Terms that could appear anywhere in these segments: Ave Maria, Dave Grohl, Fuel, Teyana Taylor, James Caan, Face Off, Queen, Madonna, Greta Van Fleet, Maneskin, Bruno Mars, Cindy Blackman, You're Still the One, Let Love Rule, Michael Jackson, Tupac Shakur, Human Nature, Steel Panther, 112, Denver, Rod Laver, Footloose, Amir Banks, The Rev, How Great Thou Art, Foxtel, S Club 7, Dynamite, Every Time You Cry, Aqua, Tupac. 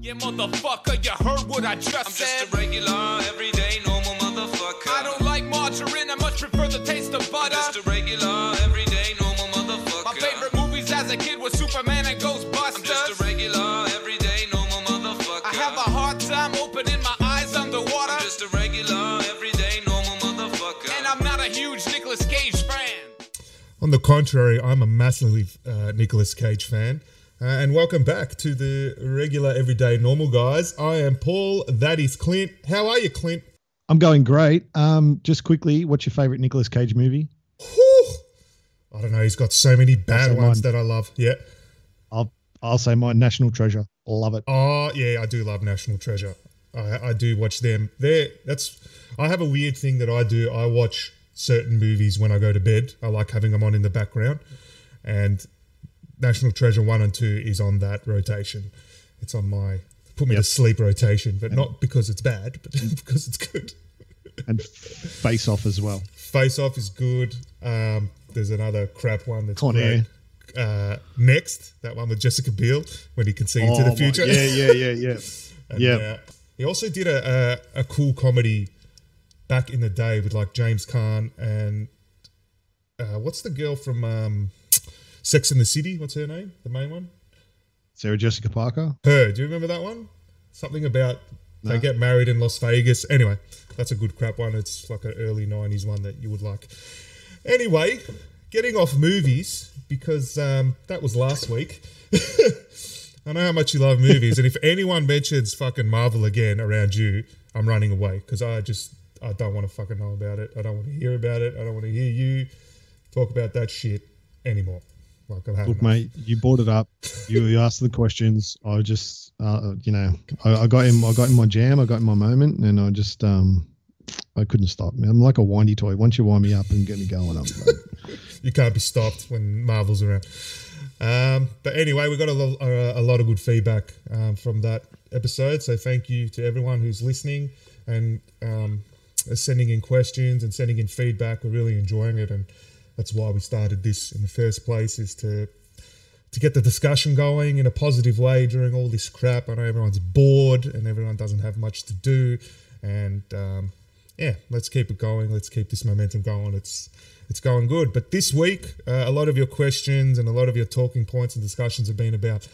Yeah, motherfucker, you heard what I just said. I'm just a regular, everyday, normal motherfucker. I don't like margarine, I much prefer the taste of butter. I'm just a regular, everyday, normal motherfucker. My favorite movies as a kid were Superman and Ghostbusters. I'm just a regular, everyday, normal motherfucker. I have a hard time opening my eyes underwater. I'm just a regular, everyday, normal motherfucker. And I'm not a huge Nicolas Cage fan. On the contrary, I'm a massive Nicolas Cage fan. And welcome back to the regular, everyday, normal guys. I am Paul. That is Clint. How are you, Clint? I'm going great. Just quickly, what's your favourite Nicolas Cage movie? Whew. I don't know. He's got so many bad ones that I love. Yeah. I'll say mine, National Treasure. Love it. Oh, yeah, I do love National Treasure. I do watch them. I have a weird thing that I do. I watch certain movies when I go to bed. I like having them on in the background. And National Treasure 1 and 2 is on that rotation. It's on my put me to sleep rotation, but not because it's bad, but because it's good. And Face Off as well. Face Off is good. There's another crap one that's great. Next, that one with Jessica Biel when he can see into the future. Yeah. He also did a cool comedy back in the day with like James Caan and what's the girl from... Sex in the City, what's her name? The main one? Sarah Jessica Parker. Her, do you remember that one? Something about they get married in Las Vegas. Anyway, that's a good crap one. It's like an early 90s one that you would like. Anyway, getting off movies because that was last week. I know how much you love movies. And if anyone mentions fucking Marvel again around you, I'm running away because I don't want to fucking know about it. I don't want to hear about it. I don't want to hear you talk about that shit anymore. Like Look, mate, you brought it up. You asked the questions. I just, I got in my jam. I got in my moment, and I just, I couldn't stop. I'm like a windy toy. Once you wind me up and get me going, I'm like, you can't be stopped when Marvel's around. But anyway, we got a lot of good feedback from that episode. So thank you to everyone who's listening and sending in questions and sending in feedback. We're really enjoying it, and that's why we started this in the first place, is to get the discussion going in a positive way during all this crap. I know everyone's bored and everyone doesn't have much to do. And, let's keep it going. Let's keep this momentum going. It's going good. But this week, a lot of your questions and a lot of your talking points and discussions have been about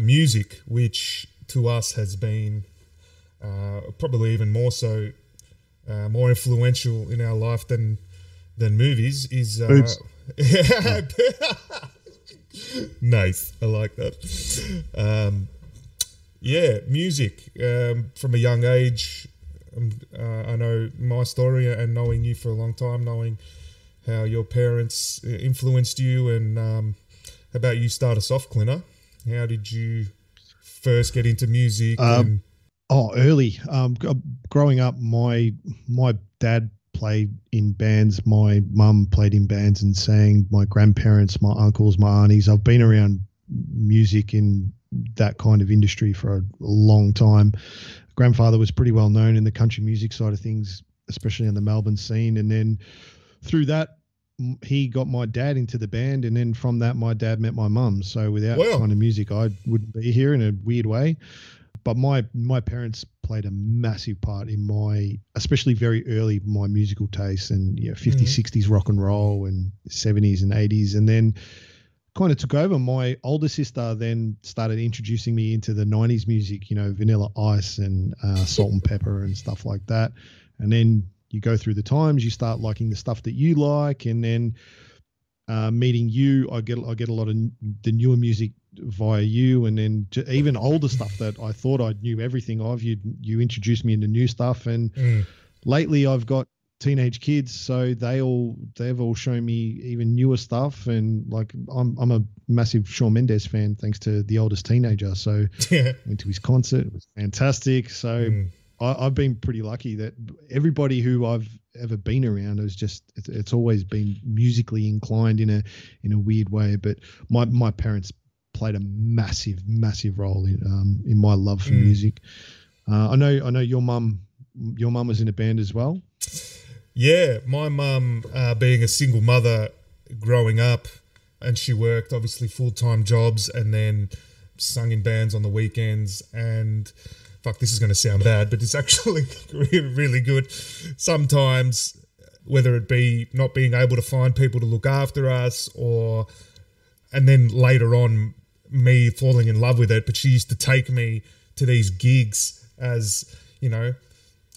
music, which to us has been probably even more so, more influential in our life than movies is nice. I like that. Music from a young age. I know my story and knowing you for a long time, knowing how your parents influenced you and how about you start us off, Clinner? How did you first get into music? Early. Growing up, my dad played in bands, my mum played in bands and sang, my grandparents, my uncles, my aunties. I've been around music in that kind of industry for a long time. Grandfather was pretty well known in the country music side of things, especially on the Melbourne scene. And then through that, he got my dad into the band, and then from that, my dad met my mum. So without kind of music, I wouldn't be here in a weird way. But my parents played a massive part in my musical taste, and 50s, 60s rock and roll and 70s and 80s. And then kind of took over. My older sister then started introducing me into the 90s music, Vanilla Ice and Salt-N-Pepa and stuff like that. And then you go through the times, you start liking the stuff that you like. And then meeting you, I get a lot of the newer music via you, and then even older stuff that I thought I knew everything of. You introduced me into new stuff, and lately I've got teenage kids, so they've all shown me even newer stuff. And like I'm a massive Shawn Mendes fan, thanks to the oldest teenager. So went to his concert; it was fantastic. So I've been pretty lucky that everybody who I've ever been around has it's always been musically inclined in a weird way. But my parents played a massive role in my love for music. I know your mum was in a band as well. Yeah, my mum, being a single mother growing up, and she worked obviously full-time jobs and then sung in bands on the weekends, and fuck, this is going to sound bad, but it's actually really good. Sometimes, whether it be not being able to find people to look after us, or, and then later on, me falling in love with it. But she used to take me to these gigs as, you know,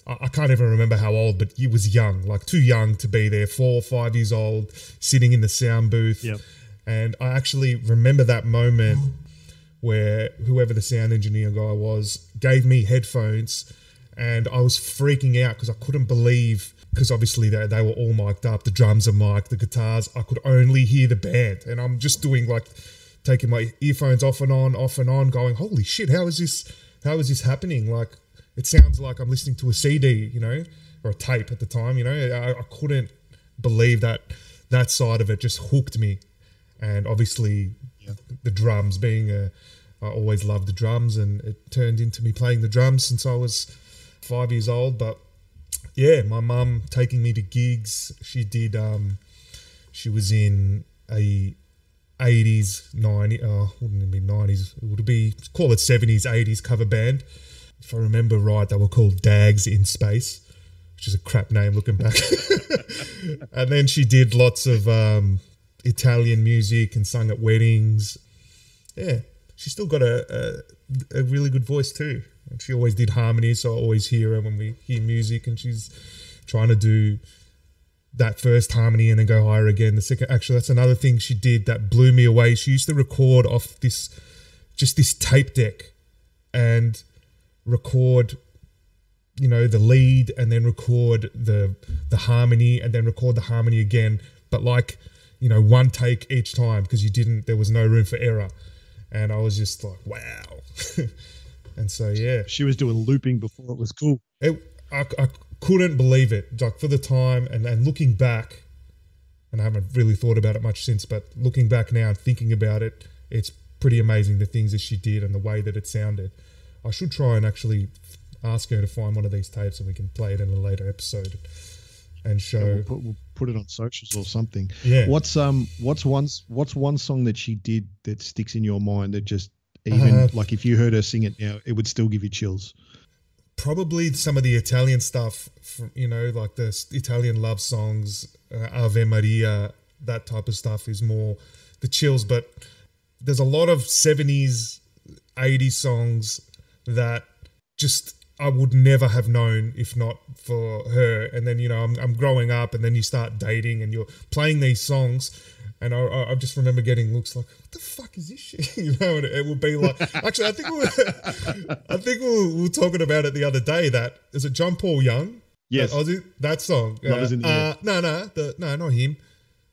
I can't even remember how old, but it was young, like too young to be there, 4 or 5 years old, sitting in the sound booth. Yep. And I actually remember that moment where whoever the sound engineer guy was gave me headphones, and I was freaking out because I couldn't believe, because obviously they were all mic'd up, the drums are mic'd, the guitars, I could only hear the band. And I'm just doing like, taking my earphones off and on, going, holy shit, how is this happening? Like, it sounds like I'm listening to a CD, you know, or a tape at the time, you know. I couldn't believe that side of it just hooked me. And obviously, the drums being I always loved the drums, and it turned into me playing the drums since I was 5 years old. But yeah, my mum taking me to gigs. She did, she was in a 80s, 90s, wouldn't it be 90s? It would be, call it 70s, 80s cover band. If I remember right, they were called Dags in Space, which is a crap name looking back. And then she did lots of Italian music and sung at weddings. Yeah, she's still got a really good voice too. And she always did harmonies, so I always hear her when we hear music, and she's trying to do that first harmony and then go higher again. The second, actually, that's another thing she did that blew me away. She used to record off this tape deck and record, you know, the lead, and then record the harmony, and then record the harmony again, but like, you know, one take each time, because there was no room for error. And I was just like, wow. And so, yeah. She was doing looping before it was cool. I couldn't believe it, like, for the time, and looking back, and I haven't really thought about it much since, but looking back now and thinking about it, it's pretty amazing the things that she did and the way that it sounded. I should try and actually ask her to find one of these tapes, and we can play it in a later episode and show. Yeah, we'll put it on socials or something. Yeah. What's one song that she did that sticks in your mind that just, even like if you heard her sing it now, it would still give you chills? Probably some of the Italian stuff, you know, like the Italian love songs, Ave Maria, that type of stuff is more the chills. But there's a lot of 70s, 80s songs that just I would never have known if not for her. And then, you know, I'm growing up, and then you start dating and you're playing these songs, and I just remember getting looks like, what the fuck is this shit? You know, and it would be like, actually, I think we were talking about it the other day. That is it, John Paul Young? Yes, that song. Not him.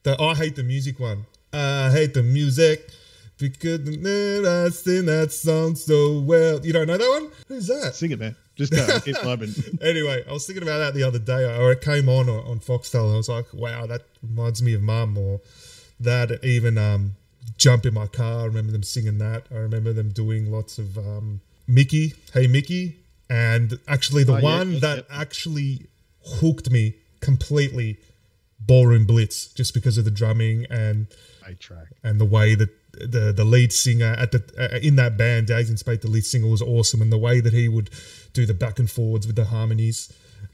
The I Hate the Music one. I hate the music because I sing that song so well. You don't know that one? Who's that? Sing it, man. Just go. Keep loving. Anyway, I was thinking about that the other day, or it came on Foxtel. I was like, wow, that reminds me of Mum. Or that, even Jump in My Car. I remember them singing that. I remember them doing lots of Mickey. Hey, Mickey. And actually the one that actually hooked me completely, Ballroom Blitz, just because of the drumming and track, and the way that the lead singer in that band, Dags in Space, the lead singer was awesome, and the way that he would do the back and forwards with the harmonies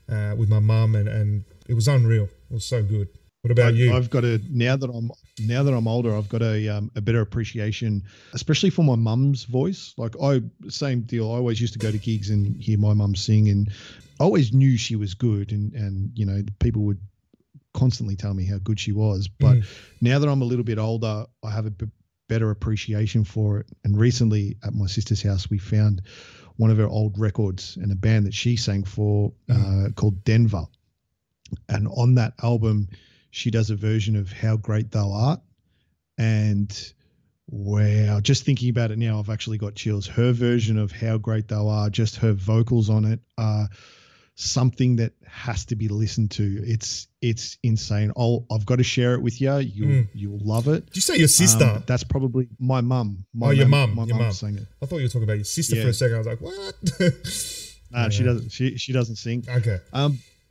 with my mum, and it was unreal. It was so good. What about you? I've got now that I'm older, I've got a better appreciation, especially for my mum's voice. Like, same deal. I always used to go to gigs and hear my mum sing, and I always knew she was good, and you know, people would constantly tell me how good she was. But now that I'm a little bit older, I have a better appreciation for it. And recently at my sister's house, we found one of her old records and a band that she sang for called Denver. And on that album, she does a version of How Great Thou Art. And wow, just thinking about it now, I've actually got chills. Her version of How Great Thou Art, just her vocals on it are something that has to be listened to. It's insane. I've got to share it with you. You'll love it. Did you say your sister? That's probably my mum. My mum sang it. I thought you were talking about your sister for a second. I was like, what? She doesn't sing. Okay.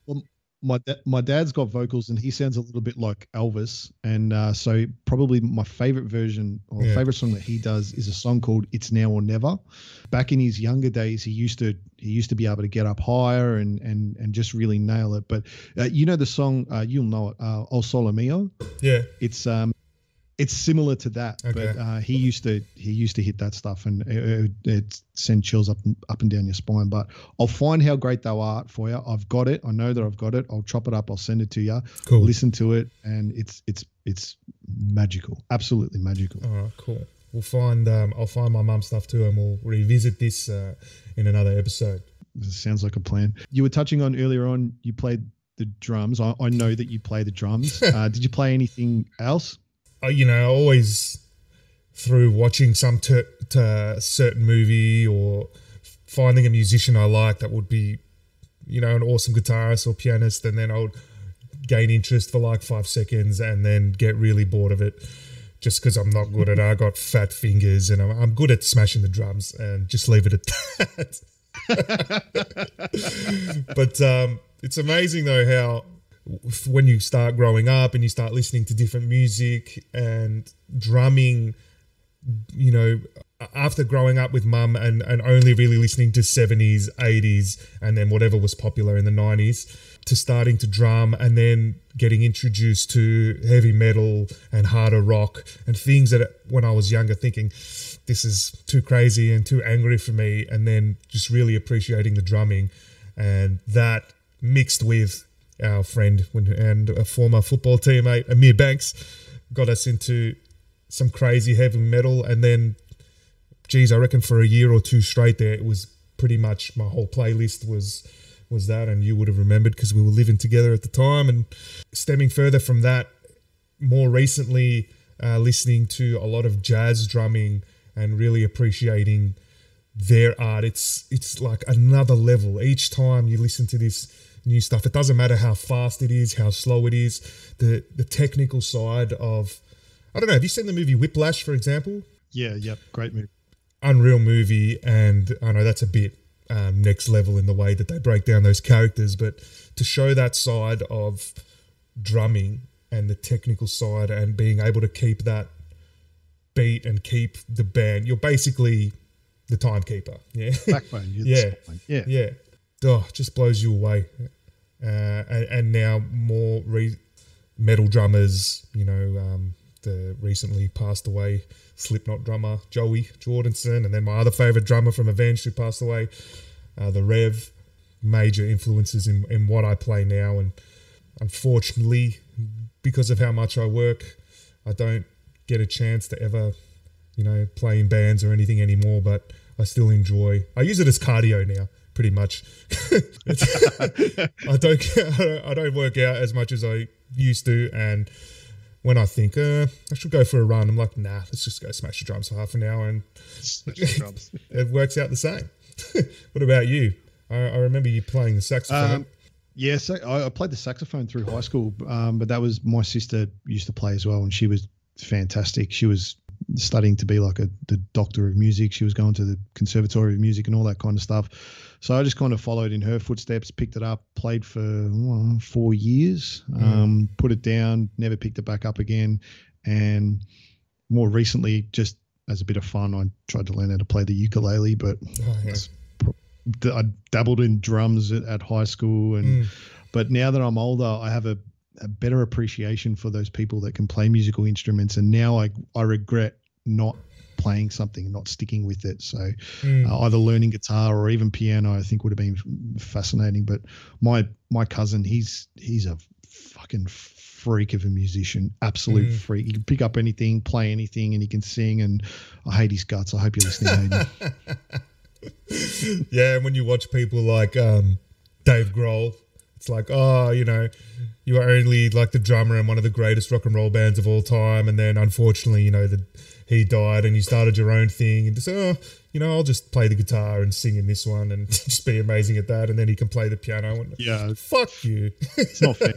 Well, my dad's got vocals and he sounds a little bit like Elvis, and so probably my favorite version or favorite song that he does is a song called "It's Now or Never." Back in his younger days, he used to be able to get up higher and just really nail it. But you know the song, you'll know it, "O Sole Mio." Yeah, it's similar to that, okay. But he used to hit that stuff, and it sent chills up and down your spine. But I'll find "How Great Thou Art" for you. I've got it. I know that I've got it. I'll chop it up. I'll send it to you. Cool. Listen to it, and it's magical. Absolutely magical. All right, cool. We'll find. I'll find my mum's stuff too, and we'll revisit this in another episode. This sounds like a plan. You were touching on earlier on. You played the drums. I know that you play the drums. Did you play anything else? You know, always through watching some certain movie or finding a musician I like that would be, you know, an awesome guitarist or pianist, and then I would gain interest for like 5 seconds and then get really bored of it just because I'm not good at it. I got fat fingers and I'm good at smashing the drums, and just leave it at that. But it's amazing though how when you start growing up and you start listening to different music and drumming, you know, after growing up with mum and only really listening to 70s, 80s, and then whatever was popular in the 90s, to starting to drum and then getting introduced to heavy metal and harder rock and things that when I was younger thinking, this is too crazy and too angry for me, and then just really appreciating the drumming, and that mixed with our friend and a former football teammate, Amir Banks, got us into some crazy heavy metal. And then, geez, I reckon for a year or two straight there, it was pretty much my whole playlist was that. And you would have remembered because we were living together at the time. And stemming further from that, more recently, listening to a lot of jazz drumming and really appreciating their art. It's like another level. Each time you listen to this new stuff, it doesn't matter how fast it is, how slow it is, the technical side of, I don't know, have you seen the movie Whiplash, for example? Yeah, yep, great movie. Unreal movie, and I know that's a bit next level in the way that they break down those characters, but to show that side of drumming and the technical side and being able to keep that beat and keep the band, you're basically the timekeeper. Yeah. Backbone, you're the backbone. Yeah. Yeah. Oh, just blows you away. And now more metal drummers, you know, the recently passed away Slipknot drummer Joey Jordison, and then my other favourite drummer from Avenged who passed away, The Rev, major influences in what I play now. And unfortunately, because of how much I work, I don't get a chance to ever, you know, play in bands or anything anymore, but I still enjoy. I use it as cardio now. Pretty much. I don't work out as much as I used to, and when I think I should go for a run, I'm like, nah, let's just go smash the drums for half an hour, and it works out the same. What about you? I remember you playing the saxophone. Yes, I played the saxophone through high school, but that was my sister used to play as well, and she was fantastic. She was studying to be like the doctor of music. She was going to the Conservatory of Music and all that kind of stuff. So I just kind of followed in her footsteps, picked it up, played for 4 years, put it down, never picked it back up again. And more recently, just as a bit of fun, I tried to learn how to play the ukulele, but I dabbled in drums at high school. And but now that I'm older, I have a better appreciation for those people that can play musical instruments. And now I regret not playing something, not sticking with it. So either learning guitar or even piano, I think would have been fascinating. But my cousin, he's a fucking freak of a musician, absolute freak. He can pick up anything, play anything, and he can sing. And I hate his guts. I hope you're listening, Aiden. Yeah. And when you watch people like Dave Grohl, it's like, oh, you know, you are only like the drummer in one of the greatest rock and roll bands of all time, and then unfortunately, you know, he died, and you started your own thing, and just, oh, you know, I'll just play the guitar and sing in this one and just be amazing at that, and then he can play the piano. And yeah, fuck you. It's not fair.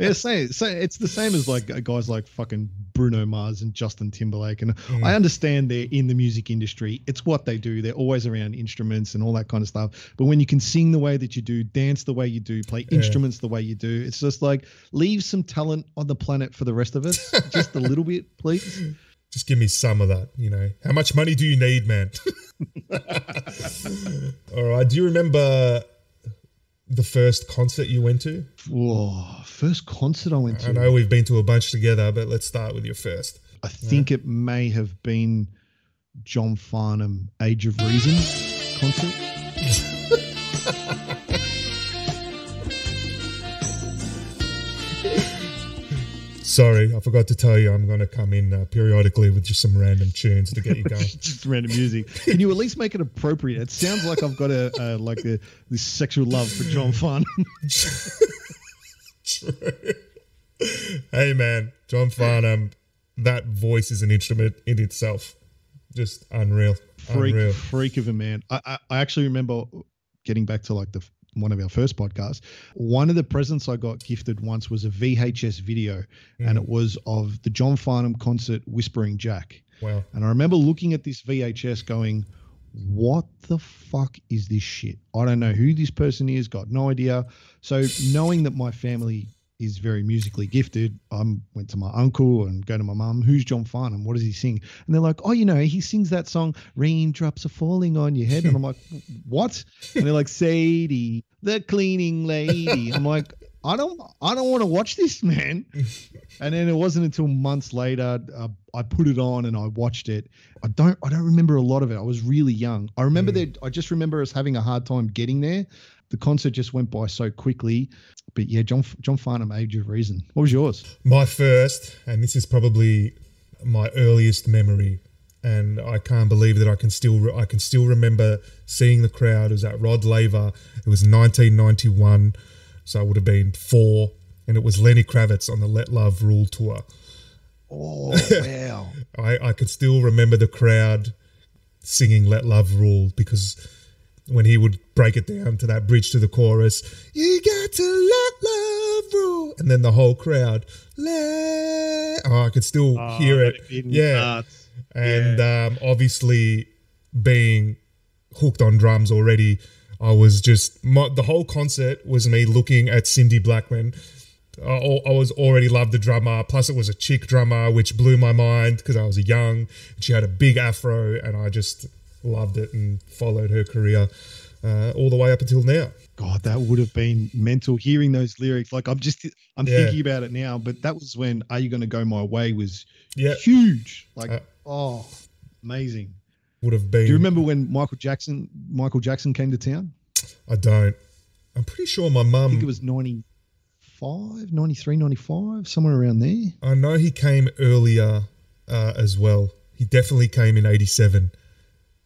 Yeah, it's the same as like guys like fucking Bruno Mars and Justin Timberlake. And I understand they're in the music industry. It's what they do. They're always around instruments and all that kind of stuff. But when you can sing the way that you do, dance the way you do, play instruments the way you do, it's just like, leave some talent on the planet for the rest of us. Just a little bit, please. Just give me some of that, you know. How much money do you need, man? All right. Do you remember the first concert you went to? Whoa, first concert I went to? I know we've been to a bunch together, but let's start with your first. I think it may have been John Farnham, Age of Reason concert. Sorry, I forgot to tell you, I'm going to come in periodically with just some random tunes to get you going. Just random music. Can you at least make it appropriate? It sounds like I've got this sexual love for John Farnham. True. Hey, man, John Farnham, that voice is an instrument in itself. Just unreal. Freak of a man. I actually remember, getting back to like the one of our first podcasts, one of the presents I got gifted once was a VHS video, and it was of the John Farnham concert Whispering Jack. Wow. And I remember looking at this VHS going, what the fuck is this shit? I don't know who this person is, got no idea. So knowing that my family is very musically gifted, I went to my uncle and go to my mum, who's John Farnham? What does he sing? And they're like, oh, you know, he sings that song, Raindrops Are Falling on Your Head. And I'm like, what? And they're like, Sadie, the cleaning lady. I'm like, I don't want to watch this, man. And then it wasn't until months later, I put it on and I watched it. I don't remember a lot of it. I was really young. I remember that. I just remember us having a hard time getting there. The concert just went by so quickly. But yeah, John Farnham, Age of Reason. What was yours? My first, and this is probably my earliest memory, and I can't believe that I can still remember seeing the crowd. It was at Rod Laver. It was 1991, so I would have been 4, and it was Lenny Kravitz on the Let Love Rule tour. Oh, wow. I could still remember the crowd singing Let Love Rule, because when he would break it down to that bridge to the chorus, you got to let love rule, and then the whole crowd, I could still hear it. Nuts. And obviously being hooked on drums already, I was just, the whole concert was me looking at Cindy Blackman. I was already loved the drummer, plus it was a chick drummer, which blew my mind because I was young. She had a big afro, and I just loved it and followed her career all the way up until now. God, that would have been mental hearing those lyrics. Like I'm thinking about it now, but that was when Are You Gonna Go My Way was huge. Like, amazing. Would have been. Do you remember when Michael Jackson came to town? I don't. I'm pretty sure my mum. I think it was 93, 95, somewhere around there. I know he came earlier as well. He definitely came in 87.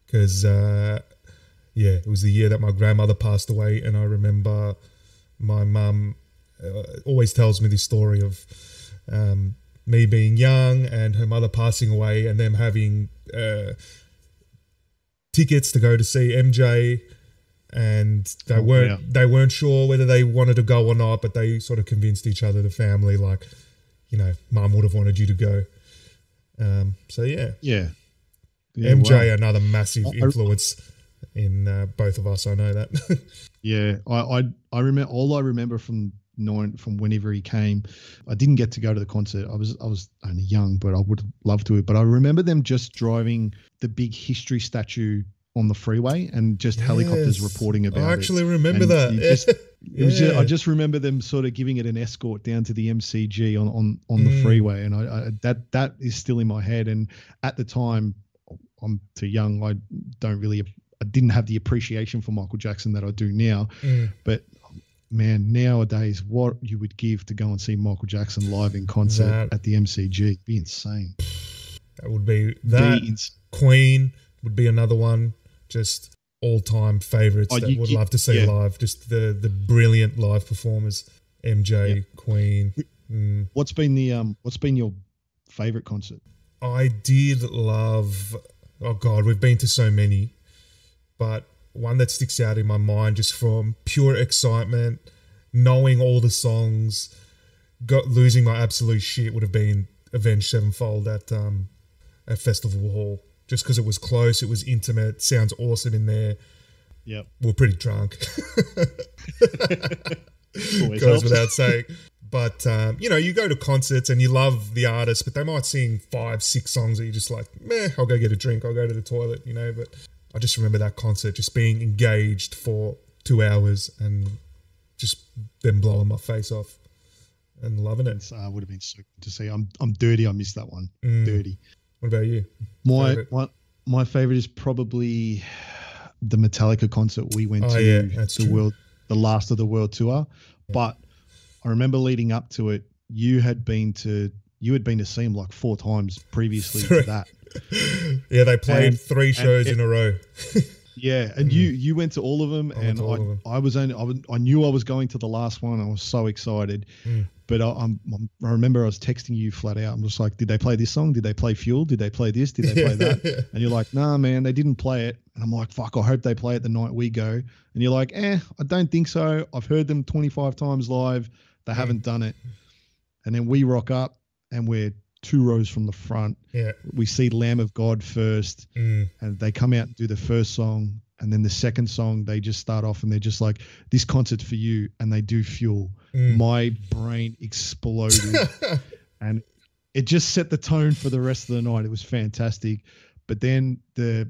Because, it was the year that my grandmother passed away, and I remember my mum always tells me this story of me being young and her mother passing away and them having tickets to go to see MJ, and they weren't sure whether they wanted to go or not, but they sort of convinced each other, the family, like, you know, Mum would have wanted you to go. MJ, another massive influence in both of us. I know that. I remember. All I remember from whenever he came, I didn't get to go to the concert. I was only young, but I would love to. But I remember them just driving the big history statue on the freeway and just helicopters reporting about it. I actually remember that. I just remember them sort of giving it an escort down to the MCG on the freeway, and I that is still in my head. And at the time, I'm too young. I didn't have the appreciation for Michael Jackson that I do now. But man, nowadays, what you would give to go and see Michael Jackson live in concert at the MCG, it'd be insane. That would be that. Queen would be another one. Just all-time favorites would love to see live. Just the brilliant live performers. MJ, Queen. What's been your favorite concert? I did love. Oh God, we've been to so many. but one that sticks out in my mind just from pure excitement, knowing all the songs, losing my absolute shit would have been Avenged Sevenfold at Festival Hall. Just because it was close, it was intimate, sounds awesome in there. Yep. We're pretty drunk. Goes without saying. But, you know, you go to concerts and you love the artist, but they might sing 5-6 songs that you're just like, meh, I'll go get a drink, I'll go to the toilet, you know. But I just remember that concert, just being engaged for 2 hours and just them blowing my face off and loving it. I would have been so good to see. I'm dirty. I missed that one. Mm. Dirty. What about you? My favorite is probably the Metallica concert we went to. Yeah, that's true. The last of the world tour. Yeah. But I remember leading up to it, you had been to see him like 4 times previously to that. Yeah, they played 3 shows in a row. Yeah, and you went to all of them, I knew I was going to the last one. I was so excited, but I remember I was texting you flat out. I'm just like, did they play this song? Did they play Fuel? Did they play this? Did they play that? And you're like, nah, man, they didn't play it. And I'm like, fuck, I hope they play it the night we go. And you're like, I don't think so. I've heard them 25 times live. They haven't done it. And then we rock up, and we're 2 rows from the front. Yeah. We see Lamb of God first, and they come out and do the first song, and then the second song they just start off and they're just like, this concert's for you, and they do Fuel. My brain exploded. And it just set the tone for the rest of the night. It was fantastic. But then the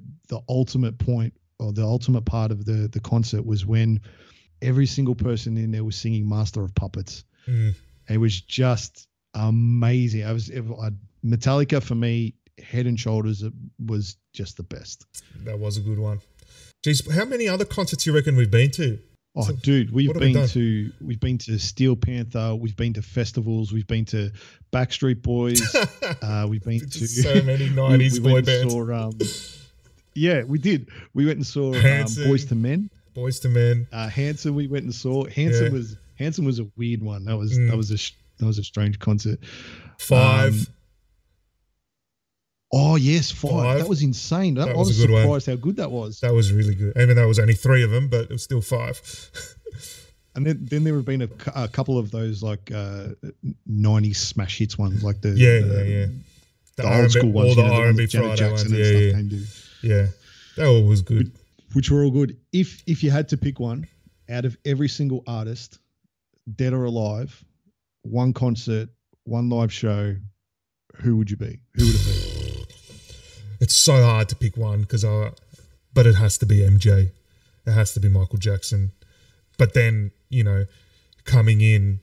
ultimate point, or the ultimate part of the concert, was when every single person in there was singing Master of Puppets. It was just amazing. Metallica for me, head and shoulders, it was just the best. That was a good one. Jeez, how many other concerts do you reckon we've been to? Oh, so, dude, we've been to Steel Panther, we've been to festivals, we've been to Backstreet Boys, we've been to so many 90s boy bands. Yeah, we did. We went and saw Boyz II Men. Hanson, we went and saw. Hanson was a weird one. That was a strange concert. 5. Oh, yes, 5. That was insane. That was a good one. I was surprised how good that was. That was really good. Even though it was only 3 of them, but it was still 5. And then there have been a couple of those like 90s smash hits ones, like the old school ones. All the R&B Friday Jackson ones. Yeah. That one was good. Which were all good. If you had to pick one out of every single artist, dead or alive, 1 concert, 1 live show, who would you be? Who would it be? It's so hard to pick one, but it has to be MJ. It has to be Michael Jackson. But then, you know, coming in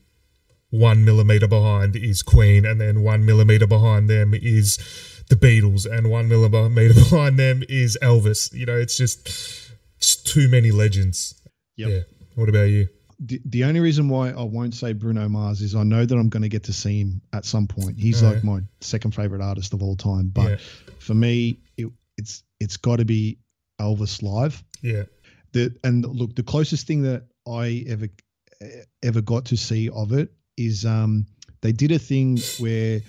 1 millimeter behind is Queen, and then 1 millimeter behind them is the Beatles, and 1 millimeter behind them is Elvis. You know, it's just too many legends. Yep. Yeah. What about you? The only reason why I won't say Bruno Mars is I know that I'm going to get to see him at some point. He's like my second favorite artist of all time. But for me, it's got to be Elvis live. Yeah. And look, the closest thing that I ever got to see of it is they did a thing where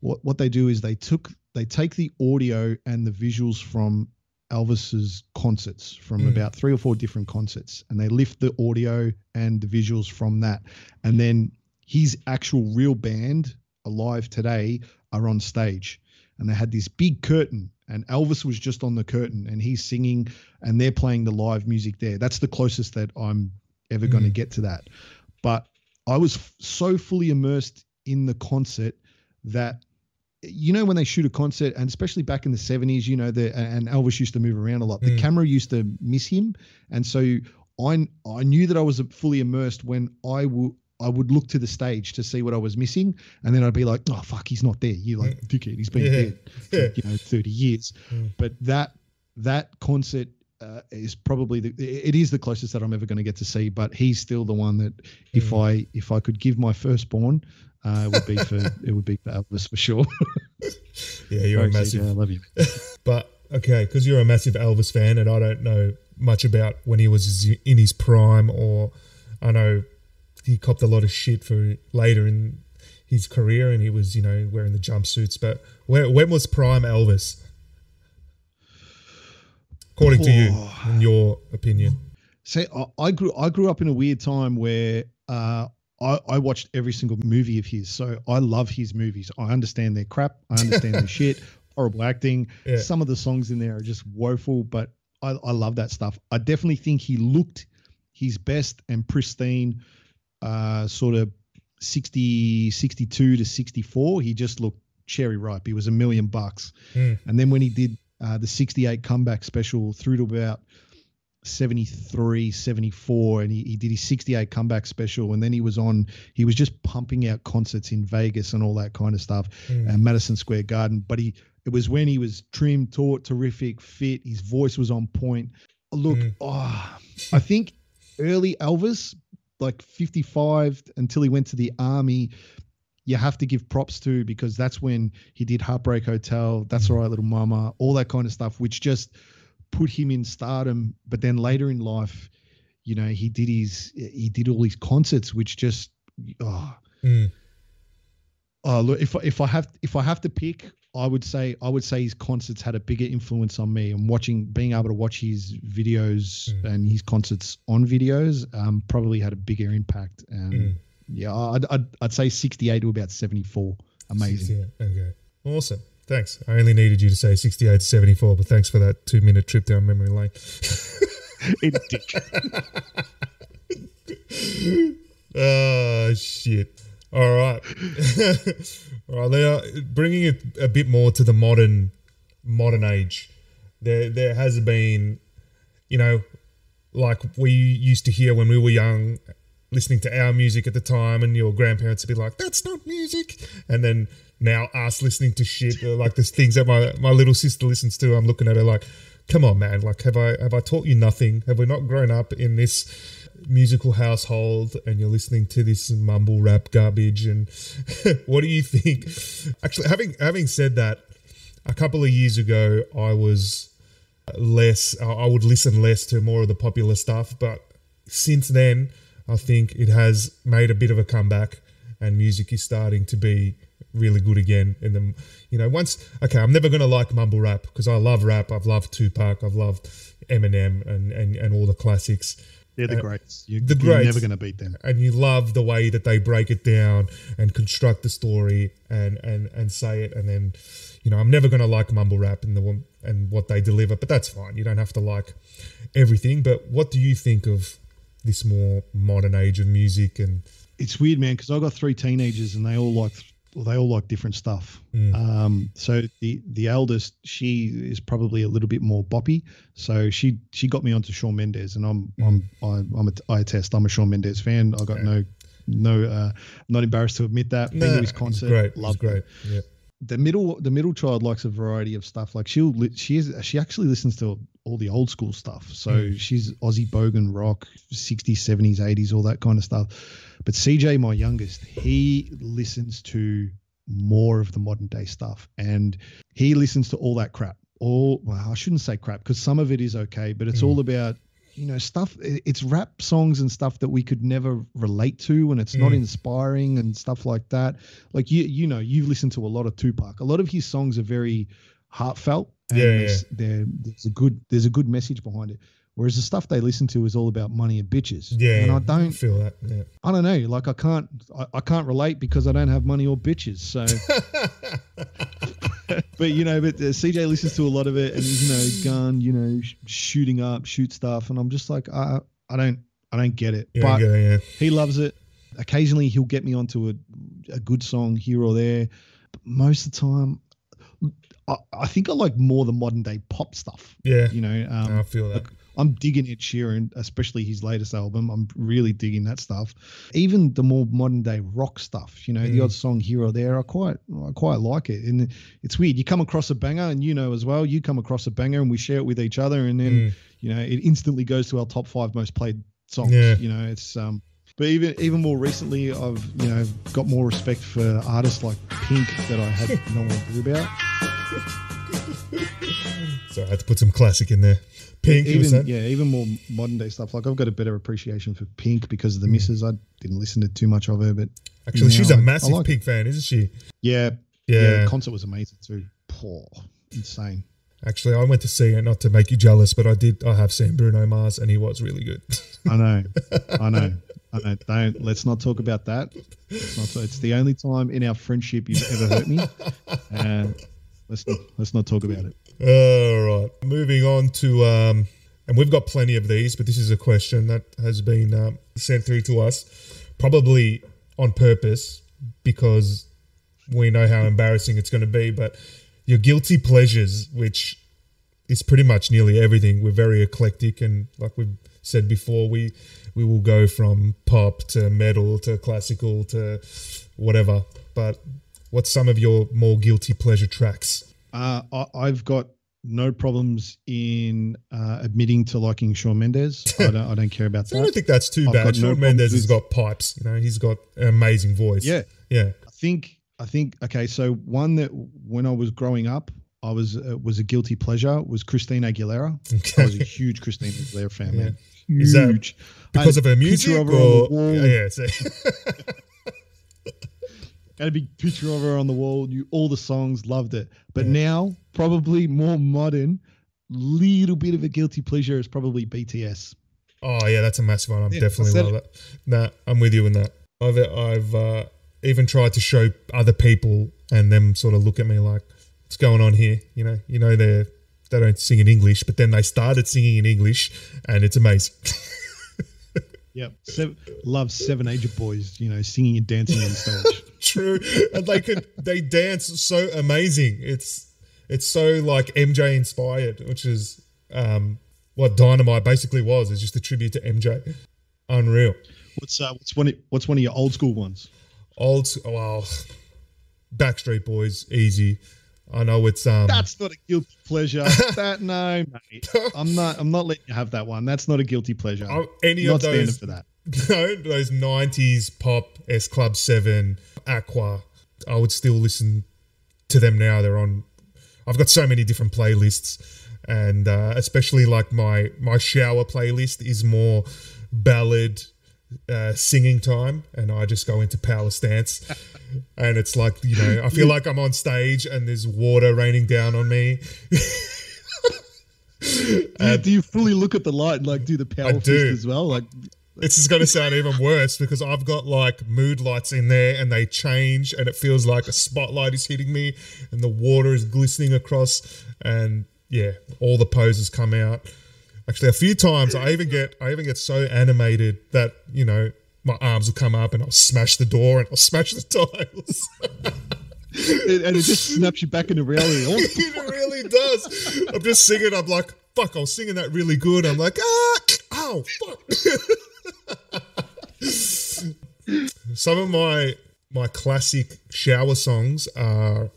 what they do is they take the audio and the visuals from Elvis's concerts, from about 3 or 4 different concerts, and they lift the audio and the visuals from that, and then his actual real band alive today are on stage, and they had this big curtain, and Elvis was just on the curtain, and he's singing, and they're playing the live music there. That's the closest that I'm ever going to get to that. But I was so fully immersed in the concert that, you know, when they shoot a concert, and especially back in the 70s, you know, and Elvis used to move around a lot. The camera used to miss him. And so I knew that I was fully immersed when I would look to the stage to see what I was missing. And then I'd be like, oh, fuck, he's not there. You're like, dickhead, he's been dead for, 30 years. But that concert is probably it is the closest that I'm ever going to get to see. But he's still the one that if I could give my firstborn, it would be for Elvis for sure. Yeah, you're massive. Yeah, I love you. But okay, because you're a massive Elvis fan, and I don't know much about when he was in his prime, or I know he copped a lot of shit for later in his career, and he was, you know, wearing the jumpsuits. But when was prime Elvis? according to you, in your opinion? See, I grew up in a weird time where I watched every single movie of his. So I love his movies. I understand their crap. I understand their shit. Horrible acting. Yeah. Some of the songs in there are just woeful, but I love that stuff. I definitely think he looked his best and pristine sort of 60, 62 to 64. He just looked cherry ripe. He was $1 million bucks. Mm. And then when he did the 68 comeback special through to about 73, 74, and he did his 68 comeback special, and then he was just pumping out concerts in Vegas and all that kind of stuff, and Madison Square Garden. But it was when he was trim, taut, terrific, fit. His voice was on point. Look, I think early Elvis, like 55 until he went to the army, you have to give props to, because that's when he did Heartbreak Hotel, That's All Right Little Mama, all that kind of stuff, which just put him in stardom. But then later in life, you know, he did all these concerts, which just look, if I have to pick, I would say his concerts had a bigger influence on me, and being able to watch his videos and his concerts on videos probably had a bigger impact. Yeah, I'd say 68 to about 74. Amazing. 68. Okay, awesome. Thanks. I only needed you to say 68 to 74, but thanks for that 2-minute trip down memory lane. Oh, shit. All right. All right. They are bringing it a bit more to the modern age. There has been, you know, like we used to hear when we were young, listening to our music at the time, and your grandparents would be like, that's not music. And then now us listening to shit, like the things that my little sister listens to, I'm looking at her like, come on, man, like have I taught you nothing? Have we not grown up in this musical household and you're listening to this mumble rap garbage? And what do you think? Actually, having said that, a couple of years ago, I would listen less to more of the popular stuff, but since then, I think it has made a bit of a comeback, and music is starting to be really good again. And then, you know, I'm never going to like mumble rap because I love rap. I've loved Tupac. I've loved Eminem and all the classics. They're the greats. You're never going to beat them. And you love the way that they break it down and construct the story and say it. And then, you know, I'm never going to like mumble rap and what they deliver, but that's fine. You don't have to like everything. But what do you think of this more modern age of music? And it's weird, man, because I've got 3 teenagers and they all like different stuff. So the eldest, she is probably a little bit more boppy, so she got me onto Shawn Mendes, and I'm a Shawn Mendes fan. I got not embarrassed to admit that. Been to his concert, great. Yeah. The middle child likes a variety of stuff. Like she actually listens to all the old school stuff. So she's Aussie Bogan rock, 60s, 70s, 80s, all that kind of stuff. But CJ, my youngest, he listens to more of the modern day stuff, and he listens to all that crap. I shouldn't say crap, because some of it is okay, but it's all about, you know, stuff. It's rap songs and stuff that we could never relate to, and it's not inspiring and stuff like that. Like, you know, you've listened to a lot of Tupac. A lot of his songs are very heartfelt, and there's a good message behind it. Whereas the stuff they listen to is all about money and bitches. Yeah, and I don't feel that. Yeah. I don't know. Like I can't relate because I don't have money or bitches. So, but you know, CJ listens to a lot of it, and he's, you know, gun, you know, shooting up, shoot stuff, and I'm just like, I don't get it. Yeah, but he loves it. Occasionally, he'll get me onto a good song here or there, but most of the time, I think I like more the modern day pop stuff. Yeah, you know, I feel that. Like, I'm digging Ed Sheeran, especially his latest album. I'm really digging that stuff. Even the more modern day rock stuff, you know, the odd song here or there, I quite like it. And it's weird. You come across a banger, and you know as well, you come across a banger, and we share it with each other, and then you know, it instantly goes to our top 5 most played songs. Yeah. You know, it's But even more recently, I've, you know, got more respect for artists like Pink that I have no idea about. So I had to put some classic in there. Pink, even more modern day stuff. Like, I've got a better appreciation for Pink because of the missus. I didn't listen to too much of her, but actually, she's a massive Pink fan, isn't she? Yeah. The concert was amazing too. Poor, insane. Actually, I went to see it, not to make you jealous, but I have seen Bruno Mars, and he was really good. I know. Don't, let's not talk about that. It's the only time in our friendship you've ever hurt me. Let's not talk about it. All right. Moving on to, and we've got plenty of these, but this is a question that has been sent through to us, probably on purpose, because we know how embarrassing it's going to be, but your guilty pleasures, which is pretty much nearly everything. We're very eclectic, and like we've said before, we will go from pop to metal to classical to whatever. But what's some of your more guilty pleasure tracks? I've got no problems in admitting to liking Shawn Mendes. I don't care about that. I don't think that's too bad. Shawn Mendes has got pipes. You know, he's got an amazing voice. Yeah. I think okay, so one that when I was growing up, I was a guilty pleasure was Christina Aguilera. Okay. I was a huge Christina Aguilera fan, yeah. Man. Huge. Is that because of her music or yeah, so. Got a big picture of her on the wall. All the songs, loved it. But now, probably more modern, little bit of a guilty pleasure is probably BTS. Oh yeah, that's a massive one. I definitely love that. Nah, I'm with you in that. I've even tried to show other people and them sort of look at me like, what's going on here? You know, they don't sing in English, but then they started singing in English and it's amazing. Yep. Love 7 Age of Boys, you know, singing and dancing on stage. True. And they dance so amazing. It's so like MJ inspired, which is what Dynamite basically was. It's just a tribute to MJ. Unreal. What's one of your old school ones? Backstreet Boys, easy. I know it's that's not a guilty pleasure. No, mate. I'm not letting you have that one. That's not a guilty pleasure. Any of those for that. No, those 90s pop, S Club 7, Aqua. I would still listen to them now. They're on. I've got so many different playlists, and especially like my shower playlist is more ballad. Singing time, and I just go into power stance, and it's like, you know, I feel like I'm on stage and there's water raining down on me. Do you fully look at the light and like do the power fist as well? Like, this is going to sound even worse because I've got like mood lights in there and they change, and it feels like a spotlight is hitting me and the water is glistening across, and yeah, all the poses come out. Actually, a few times I even get so animated that, you know, my arms will come up and I'll smash the door and I'll smash the tiles. and it just snaps you back into reality. It really does. I'm just singing. I'm like, fuck, I was singing that really good. I'm like, fuck. Some of my classic shower songs are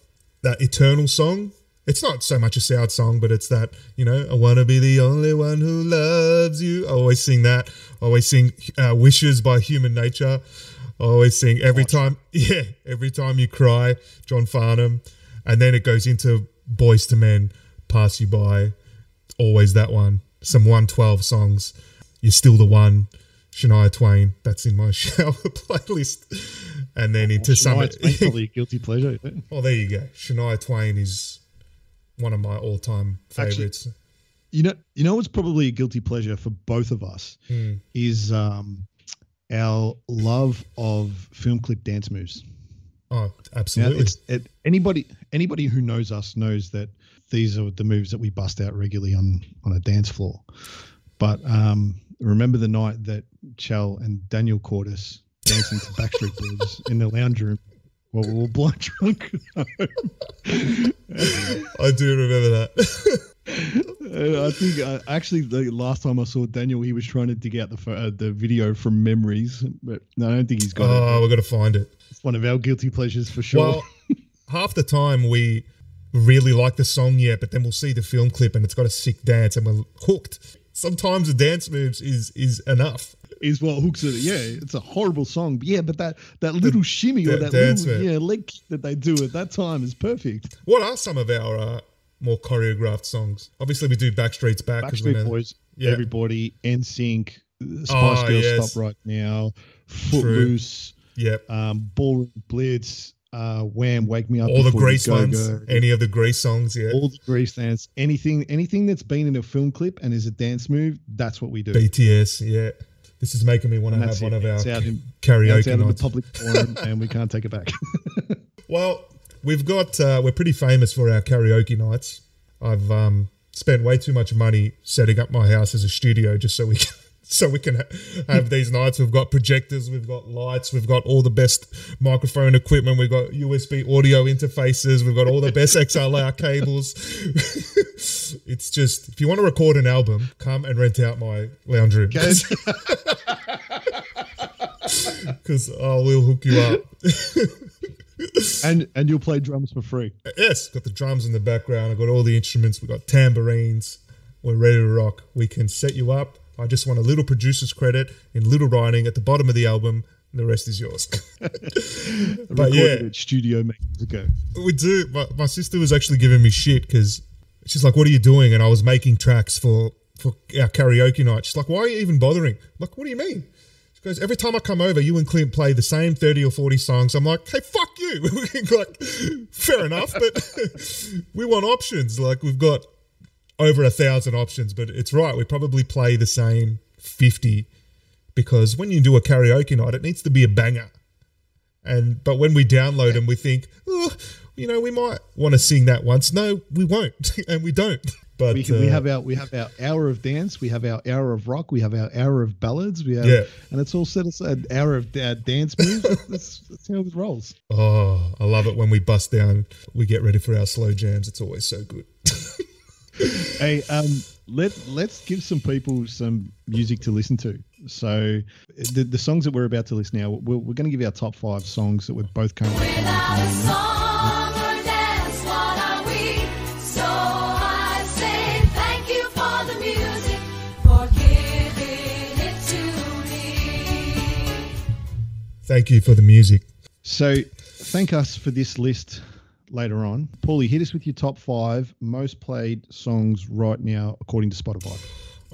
that Eternal song. It's not so much a sad song, but it's that, you know, I want to be the only one who loves you. I always sing that. I always sing Wishes by Human Nature. I always sing Every Time You Cry, John Farnham. And then it goes into Boyz II Men, Pass You By, always that one. Some 112 songs. You're Still the One, Shania Twain. That's in my shower playlist. And then into Shania Twain, probably a guilty pleasure. Well, there you go. Shania Twain is one of my all-time favorites. Actually, you know what's probably a guilty pleasure for both of us is our love of film clip dance moves. Oh, absolutely. Now, anybody who knows us knows that these are the moves that we bust out regularly on a dance floor. But remember the night that Chell and Daniel caught us dancing to Backstreet Boys in the lounge room? Well, we were blind drunk. I do remember that. I think actually the last time I saw Daniel, he was trying to dig out the video from memories, but I don't think he's got it. Oh, we've got to find it. It's one of our guilty pleasures for sure. Well, half the time we really like the song, but then we'll see the film clip and it's got a sick dance and we're hooked. Sometimes the dance moves is enough. Is what hooks it. Yeah, it's a horrible song. But yeah, but that little shimmy or that little leg kick that they do at that time is perfect. What are some of our more choreographed songs? Obviously, we do Backstreet's Back. Backstreet Boys, Everybody, NSYNC, Spice Girls, Stop Right Now, Footloose, Ballroom Blitz, Wham, Wake Me Up. All the Grease ones. Any of the Grease songs, yeah. All the Grease dance. Anything that's been in a film clip and is a dance move, that's what we do. BTS, yeah. This is making me want to have one of our karaoke nights. It's out in the public forum and we can't take it back. Well, we've got, we're pretty famous for our karaoke nights. I've spent way too much money setting up my house as a studio just so we can have these nights. We've got projectors, we've got lights, we've got all the best microphone equipment, we've got USB audio interfaces, we've got all the best XLR cables. It's just, if you want to record an album, come and rent out my lounge room. Because I will hook you up. And you'll play drums for free. Yes, got the drums in the background. I've got all the instruments. We've got tambourines. We're ready to rock. We can set you up. I just want a little producer's credit in little writing at the bottom of the album. And the rest is yours. But yeah, at Studio Mexico. We do. My sister was actually giving me shit because she's like, "What are you doing?" And I was making tracks for our karaoke night. She's like, "Why are you even bothering?" I'm like, "What do you mean?" She goes, "Every time I come over, you and Clint play the same 30 or 40 songs." I'm like, "Hey, fuck you." Like, fair enough, but we want options. Like, we've got over 1,000 options, but it's right. We probably play the same 50 because when you do a karaoke night, it needs to be a banger. But when we download them, we think, oh, you know, we might want to sing that once. No, we won't, and we don't. But we have our hour of dance, we have our hour of rock, we have our hour of ballads, and it's all set aside. An hour of dance moves. That's how it rolls. Oh, I love it when we bust down. We get ready for our slow jams. It's always so good. Hey, let's give some people some music to listen to. So the songs that we're about to listen now, we're going to give our top 5 songs that we're both currently. Without a song or dance, what are we? So I say thank you for the music, for giving it to me. Thank you for the music. So thank us for this list. Later on, Paulie, hit us with your top 5 most played songs right now according to Spotify.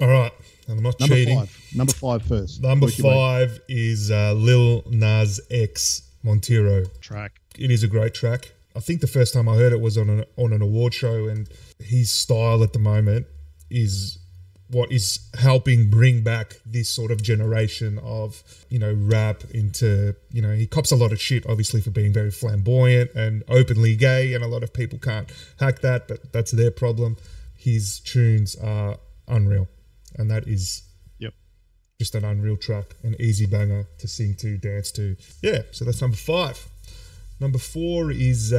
All right, I'm not cheating. Number five first. Number 5 is Lil Nas X, Montero. Track. It is a great track. I think the first time I heard it was on an award show, and his style at the moment is what is helping bring back this sort of generation of, you know, rap into, you know, he cops a lot of shit, obviously, for being very flamboyant and openly gay, and a lot of people can't hack that, but that's their problem. His tunes are unreal, and that is just an unreal track, an easy banger to sing to, dance to. Yeah, so that's number 5. Number 4 is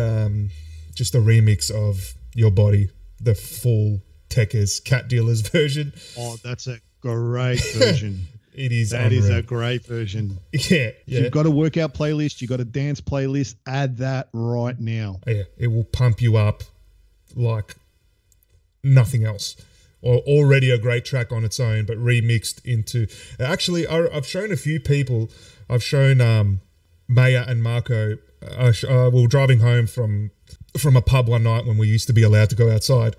just a remix of Your Body, the full Tekka's Cat Dealers version. Oh, that's a great version. It is. That unreal. Is a great version. Yeah, yeah. You've got a workout playlist, you've got a dance playlist, add that right now. Yeah, it will pump you up like nothing else. Or already a great track on its own, but remixed into. Actually, I've shown a few people. I've shown Maya and Marco. We were driving home from a pub one night when we used to be allowed to go outside.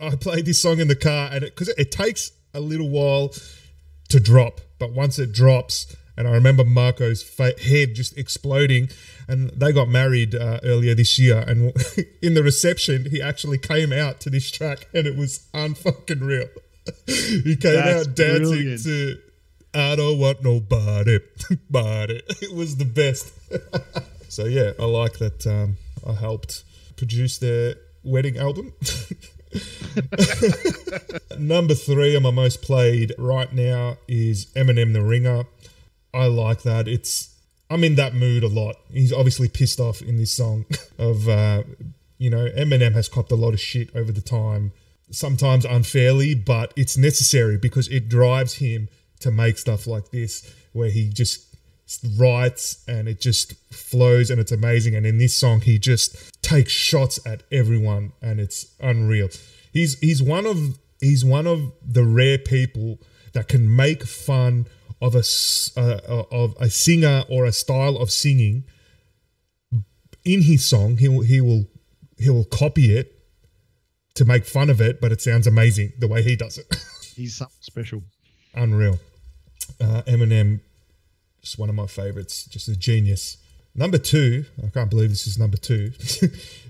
I played this song in the car, and because it takes a little while to drop, but once it drops, and I remember Marco's head just exploding, and they got married earlier this year, and in the reception, he actually came out to this track, and it was unfucking real. He came out dancing to I Don't Want Nobody, but it was the best. So yeah, I like that I helped produce their wedding album. Number 3 on my most played right now is Eminem, The Ringer. I like that. I'm in that mood a lot. He's obviously pissed off in this song of, you know, Eminem has copped a lot of shit over the time, sometimes unfairly, but it's necessary because it drives him to make stuff like this where he just writes and it just flows and it's amazing. And in this song, he just takes shots at everyone and it's unreal. He's one of the rare people that can make fun of a singer or a style of singing in his song. He will copy it to make fun of it, but it sounds amazing the way he does it. He's something special, unreal. Eminem. Just one of my favorites, just a genius. Number two, I can't believe this is number two.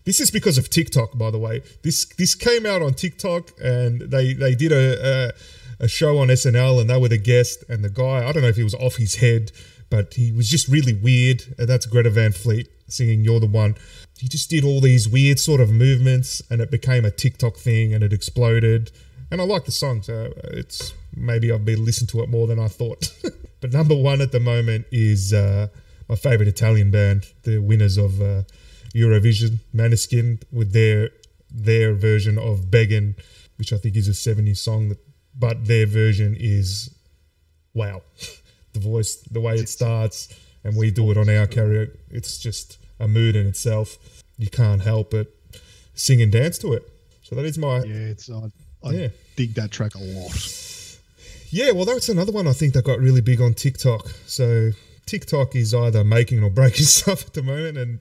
This is because of TikTok, by the way. This came out on TikTok, and they did a show on SNL, and they were the guest, and the guy, I don't know if he was off his head, but he was just really weird, and that's Greta Van Fleet singing You're the One. He just did all these weird sort of movements, and it became a TikTok thing, and it exploded. And I like the song, so it's maybe I've been listening to it more than I thought. But number one at the moment is... my favourite Italian band, the winners of Eurovision, Maneskin, with their version of Beggin', which I think is a 70s song, but their version is, wow, the voice, the way it starts, and we do it on our karaoke. It's just a mood in itself. You can't help but sing and dance to it. So that is my... I dig that track a lot. Yeah, well, that's another one I think that got really big on TikTok, so... TikTok is either making or breaking stuff at the moment, and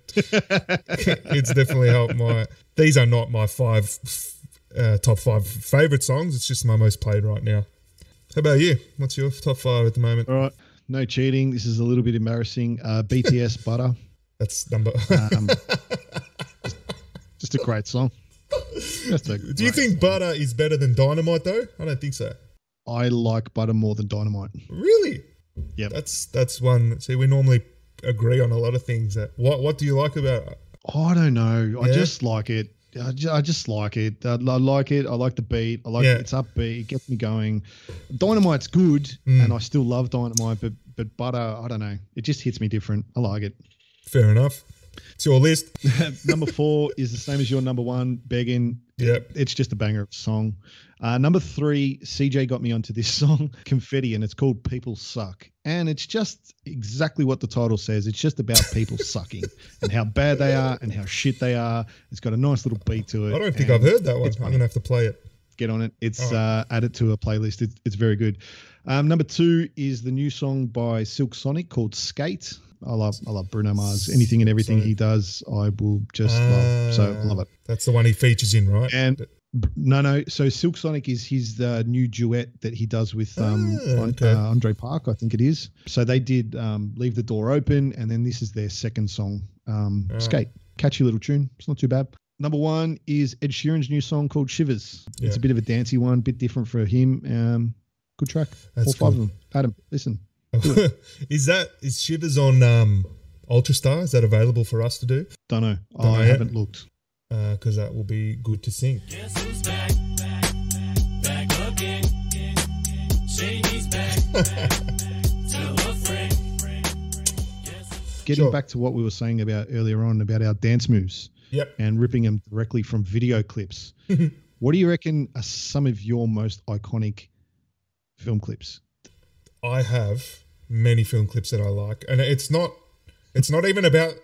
it's definitely helped my... These are not my top five favourite songs. It's just my most played right now. How about you? What's your top five at the moment? All right. No cheating. This is a little bit embarrassing. BTS, Butter. That's number... just a great song. Do you think Butter is better than Dynamite, though? I don't think so. I like Butter more than Dynamite. Really? Yeah, that's one. See, we normally agree on a lot of things. That what do you like about it? I don't know. Yeah. I just like it. I just like it. I like it. I like the beat. I like it. It's upbeat. It gets me going. Dynamite's good, and I still love Dynamite, but Butter, I don't know. It just hits me different. I like it. Fair enough. It's your list. Number four is the same as your number one, Begging. Yep. It's just a banger of song. Number three, CJ got me onto this song, Confetti, and it's called People Suck. And it's just exactly what the title says. It's just about people sucking and how bad they are and how shit they are. It's got a nice little beat to it. I don't think I've heard that one. I'm going to have to play it. Get on it. It's add it to a playlist. It's very good. Number two is the new song by Silk Sonic called Skate. I love Bruno Mars. Anything and everything he does, I will just love. So I love it. That's the one he features in, right? And no. So Silk Sonic is his new duet that he does with Andre Park, I think it is. So they did Leave the Door Open, and then this is their second song, Skate. Catchy little tune. It's not too bad. Number one is Ed Sheeran's new song called Shivers. Yeah. It's a bit of a dancey one, a bit different for him. Good track. That's all five of them. Adam, listen. Is Shivers on Ultrastar? Is that available for us to do? Don't know. I haven't looked. Because that will be good to sing. Guess who's back again. Shady's back. Tell a friend. Getting back to what we were saying about earlier on about our dance moves. Yep. And ripping them directly from video clips. What do you reckon are some of your most iconic film clips? I have many film clips that I like, and it's not even about,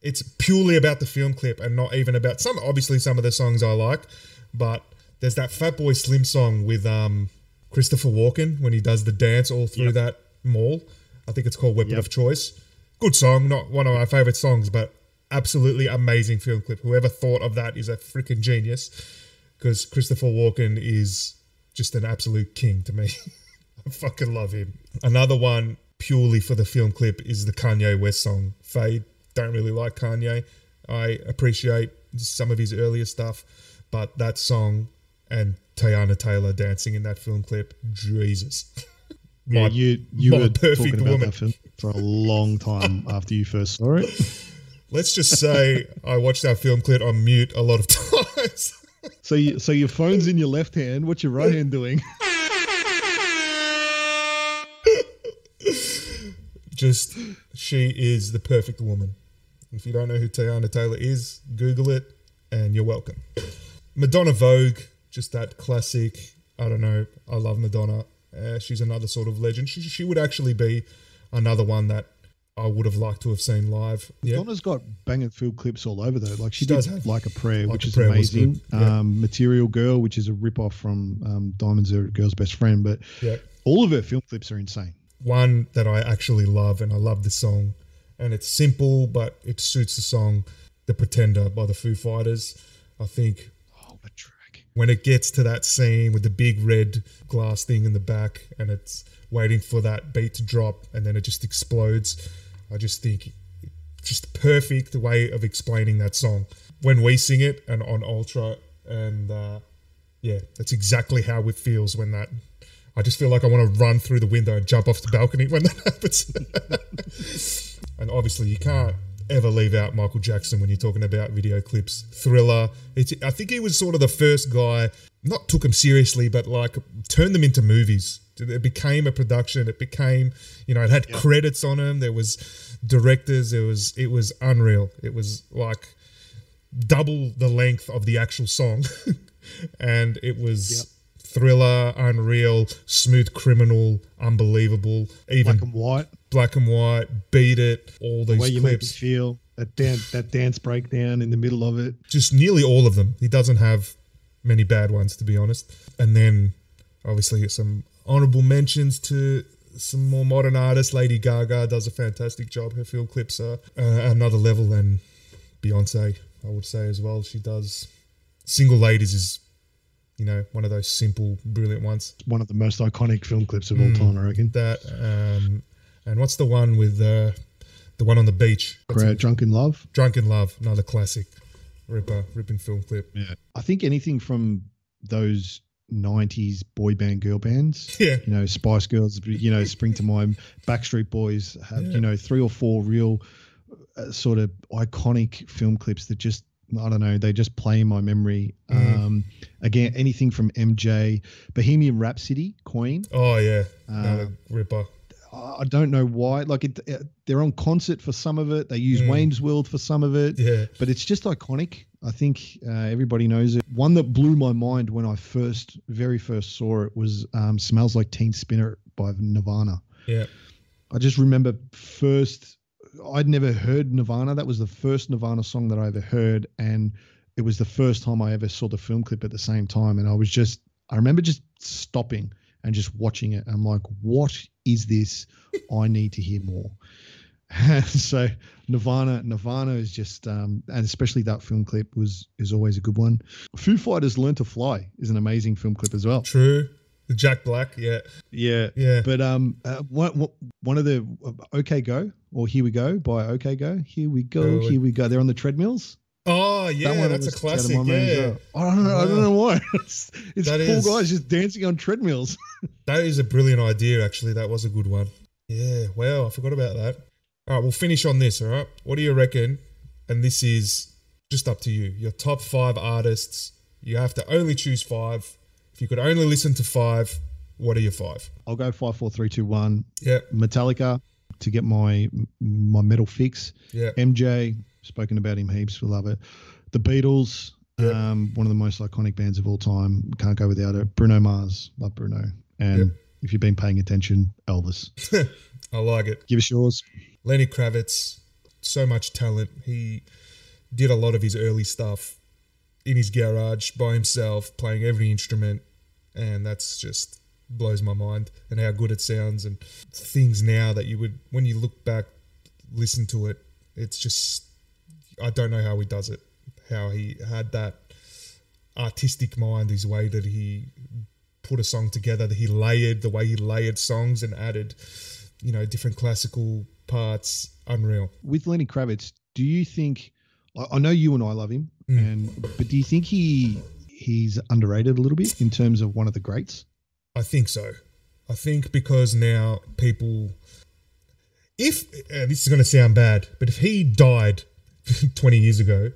it's purely about the film clip and not even about some, obviously some of the songs I like, but there's that Fatboy Slim song with Christopher Walken when he does the dance all through that mall. I think it's called Weapon of Choice. Good song, not one of my favorite songs, but absolutely amazing film clip. Whoever thought of that is a freaking genius, because Christopher Walken is just an absolute king to me. I fucking love him. Another one purely for the film clip is the Kanye West song, Fade. Don't really like Kanye. I appreciate some of his earlier stuff, but that song and Teyana Taylor dancing in that film clip, Jesus. Yeah, you were talking about that film for a long time after you first saw it. Let's just say I watched that film clip on mute a lot of times. So your phone's in your left hand. What's your right hand doing? Just, she is the perfect woman. If you don't know who Teyana Taylor is, Google it and you're welcome. Madonna Vogue, just that classic. I don't know. I love Madonna. She's another sort of legend. She would actually be another one that I would have liked to have seen live. Madonna's got banging film clips all over though. Like she does have Like a Prayer, which is amazing. Material Girl, which is a rip-off from Diamonds Are a Girl's Best Friend. But all of her film clips are insane. One that I actually love, and I love the song, and it's simple, but it suits the song, The Pretender by the Foo Fighters. I think a track. When it gets to that scene with the big red glass thing in the back and it's waiting for that beat to drop and then it just explodes, I just think just perfect way of explaining that song when we sing it and on Ultra. And yeah, that's exactly how it feels when that. I just feel like I want to run through the window and jump off the balcony when that happens. And obviously you can't ever leave out Michael Jackson when you're talking about video clips. Thriller. I think he was sort of the first guy, not took them seriously, but like turned them into movies. It became a production. It became, you know, it had credits on them. There was directors. It was unreal. It was like double the length of the actual song. And it was... Yep. Thriller, Unreal, Smooth Criminal, unbelievable. Even Black and White, Beat It, all these clips. The way you make me feel, that dance breakdown in the middle of it. Just nearly all of them. He doesn't have many bad ones, to be honest. And then, obviously, some honourable mentions to some more modern artists. Lady Gaga does a fantastic job. Her film clips are another level. And Beyonce, I would say as well. She does. Single Ladies is... You know, one of those simple, brilliant ones. One of the most iconic film clips of all time, I reckon. That, and what's the one with the one on the beach? Drunk in Love. Drunk in Love, another classic, ripping film clip. Yeah, I think anything from those 90s boy band, girl bands. Yeah, you know, Spice Girls. You know, spring to mind. Backstreet Boys have you know 3 or 4 real sort of iconic film clips that just. I don't know. They just play in my memory. Again, anything from MJ, Bohemian Rhapsody, Queen. Oh yeah, ripper. I don't know why. Like they're on concert for some of it. They use Wayne's World for some of it. Yeah, but it's just iconic. I think everybody knows it. One that blew my mind when I very first saw it was "Smells Like Teen Spirit" by Nirvana. Yeah, I just remember first. I'd never heard Nirvana. That was the first Nirvana song that I ever heard. And it was the first time I ever saw the film clip at the same time. And I remember just stopping and just watching it. I'm like, what is this? I need to hear more. And so Nirvana is just, and especially that film clip is always a good one. Foo Fighters Learn to Fly is an amazing film clip as well. True. Jack Black, yeah. But one of the OK Go or Here We Go by OK Go, Here We Go. They're on the treadmills. Oh yeah, that's a classic. Yeah. I don't know why. It's guys just dancing on treadmills. That is a brilliant idea. Actually, that was a good one. Yeah. Wow, I forgot about that. All right, we'll finish on this. All right, what do you reckon? And this is just up to you. Your top 5 artists. You have to only choose 5. If you could only listen to 5, what are your 5? I'll go 5, 4, 3, 2, 1. Yeah. Metallica to get my metal fix. Yeah. MJ, spoken about him heaps. We love it. The Beatles, one of the most iconic bands of all time. Can't go without it. Bruno Mars, love Bruno. And if you've been paying attention, Elvis. I like it. Give us yours. Lenny Kravitz, so much talent. He did a lot of his early stuff in his garage by himself, playing every instrument, and that's just blows my mind, and how good it sounds and things now that you would, when you look back, listen to it, it's just, I don't know how he does it, how he had that artistic mind, his way that he put a song together, that he layered, the way he layered songs and added, you know, different classical parts. Unreal. With Lenny Kravitz, do you think, I know you and I love him, but do you think he's underrated a little bit in terms of one of the greats? I think so. I think because now people, this is going to sound bad, but if he died 20 years ago,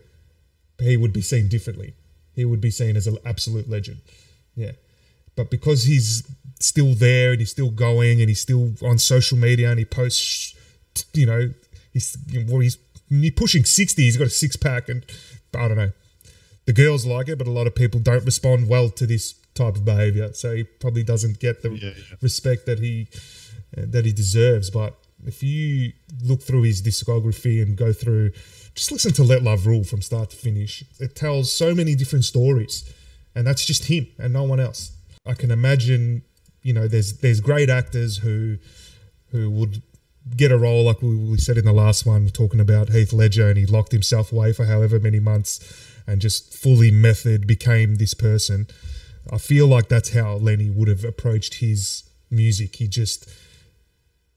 he would be seen differently. He would be seen as an absolute legend. Yeah. But because he's still there and he's still going and he's still on social media and he posts, you know, he's pushing 60, he's got a 6-pack, and I don't know. The girls like it, but a lot of people don't respond well to this type of behaviour, so he probably doesn't get the respect that he deserves. But if you look through his discography and go through, just listen to Let Love Rule from start to finish. It tells so many different stories, and that's just him and no one else. I can imagine, you know, there's great actors who would get a role, like we said in the last one, talking about Heath Ledger, and he locked himself away for however many months and just fully method became this person. I feel like that's how Lenny would have approached his music. He just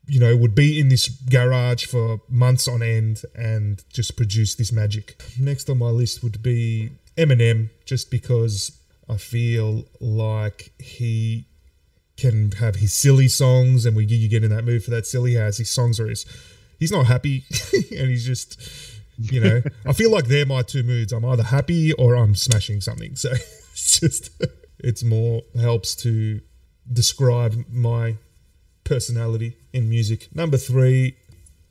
you know, would be in this garage for months on end and just produce this magic. Next on my list would be Eminem, just because I feel like he can have his silly songs, and you get in that mood for that silly house. His songs are he's not happy and he's just, you know, I feel like they're my two moods. I'm either happy or I'm smashing something. So it's just, it's more helps to describe my personality in music. Number three,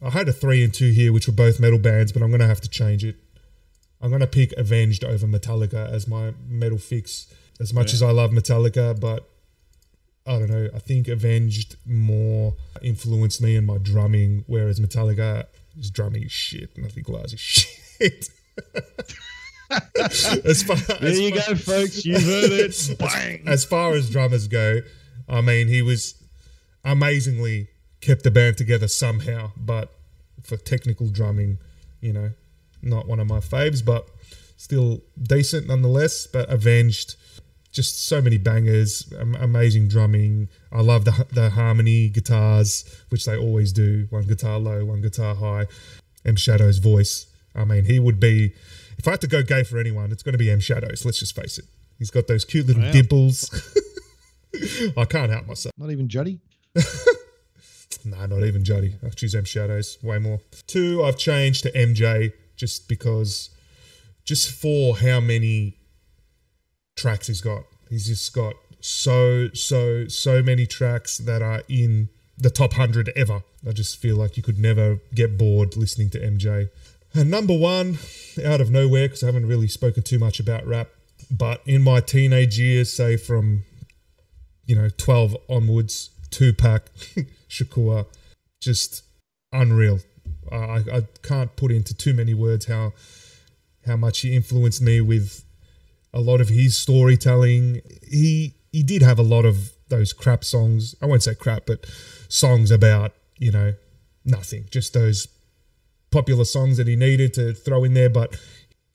I had a 3 and 2 here, which were both metal bands, but I'm going to have to change it. I'm going to pick Avenged over Metallica as my metal fix. As much as I love Metallica, but I don't know, I think Avenged more influenced me in my drumming, whereas Metallica is drumming as shit, and I think Lars is shit. There you go, folks. You heard it. Bang. As far as drummers go, I mean, he was amazingly kept the band together somehow, but for technical drumming, you know, not one of my faves, but still decent nonetheless. But Avenged, just so many bangers, amazing drumming. I love the harmony guitars, which they always do. One guitar low, one guitar high. M. Shadow's voice. I mean, he would be... If I had to go gay for anyone, it's going to be M. Shadow's. Let's just face it. He's got those cute little dimples. I can't help myself. Not even Juddy? Nah, not even Juddy. I choose M. Shadow's way more. 2, I've changed to MJ. Just because, just for how many tracks he's got. He's just got so many tracks that are in the top 100 ever. I just feel like you could never get bored listening to MJ. And number one, out of nowhere, because I haven't really spoken too much about rap, but in my teenage years, say from, you know, 12 onwards, Tupac, Shakur, just unreal. I can't put into too many words how much he influenced me with a lot of his storytelling. He did have a lot of those crap songs. I won't say crap, but songs about, you know, nothing. Just those popular songs that he needed to throw in there. But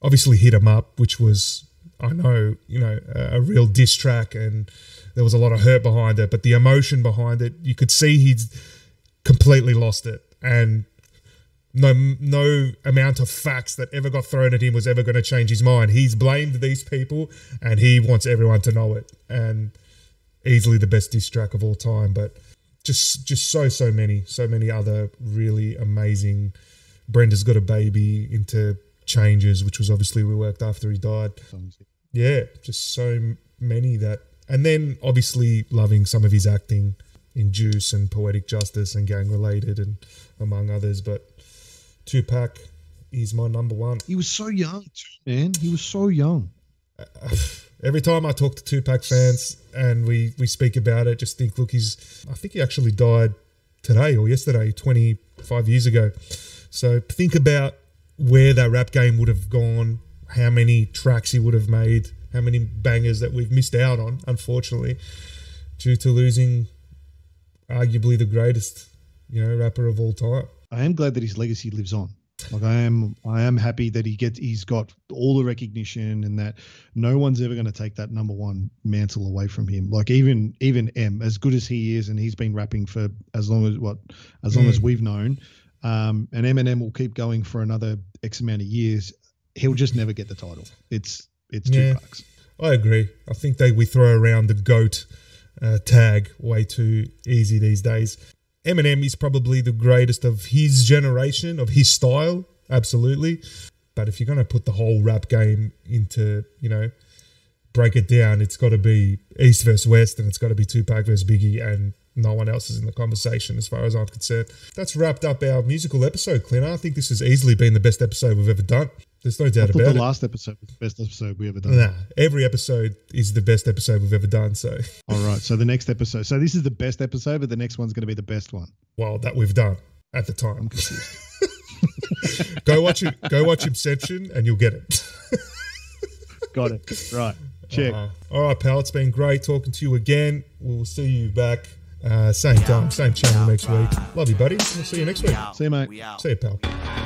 obviously Hit 'Em Up, which was, I know, you know, a real diss track, and there was a lot of hurt behind it. But the emotion behind it, you could see he'd completely lost it. And no amount of facts that ever got thrown at him was ever going to change his mind. He's blamed these people, and he wants everyone to know it. And easily the best diss track of all time. But just so many other really amazing. Brenda's Got a Baby, into Changes, which was obviously reworked after he died. Yeah, just so many that. And then obviously loving some of his acting in Juice and Poetic Justice and Gang Related and among others, but. Tupac is my number one. He was so young, man. He was so young. Every time I talk to Tupac fans and we speak about it, just think, look, I think he actually died today or yesterday, 25 years ago. So think about where that rap game would have gone, how many tracks he would have made, how many bangers that we've missed out on, unfortunately, due to losing arguably the greatest, you know, rapper of all time. I am glad that his legacy lives on. Like I am happy that he's got all the recognition, and that no one's ever going to take that number one mantle away from him. Like even M, as good as he is, and he's been rapping for as long as we've known, and Eminem will keep going for another X amount of years. He'll just never get the title. It's Tupac's. I agree. I think we throw around the GOAT tag way too easy these days. Eminem is probably the greatest of his generation, of his style, absolutely. But if you're going to put the whole rap game into, you know, break it down, it's got to be East versus West, and it's got to be Tupac versus Biggie, and no one else is in the conversation as far as I'm concerned. That's wrapped up our musical episode, Clint. I think this has easily been the best episode we've ever done. There's no doubt about it. I thought the last episode was the best episode we ever done. Nah, every episode is the best episode we've ever done. So, all right. So the next episode. So this is the best episode, but the next one's going to be the best one. Well, that we've done at the time. I'm confused. Go watch Inception, and you'll get it. Got it. Right. Check. All right, pal. It's been great talking to you again. We'll see you back same time, same channel next week. Love you, buddy. We'll see you next week. See you, mate. See you, pal.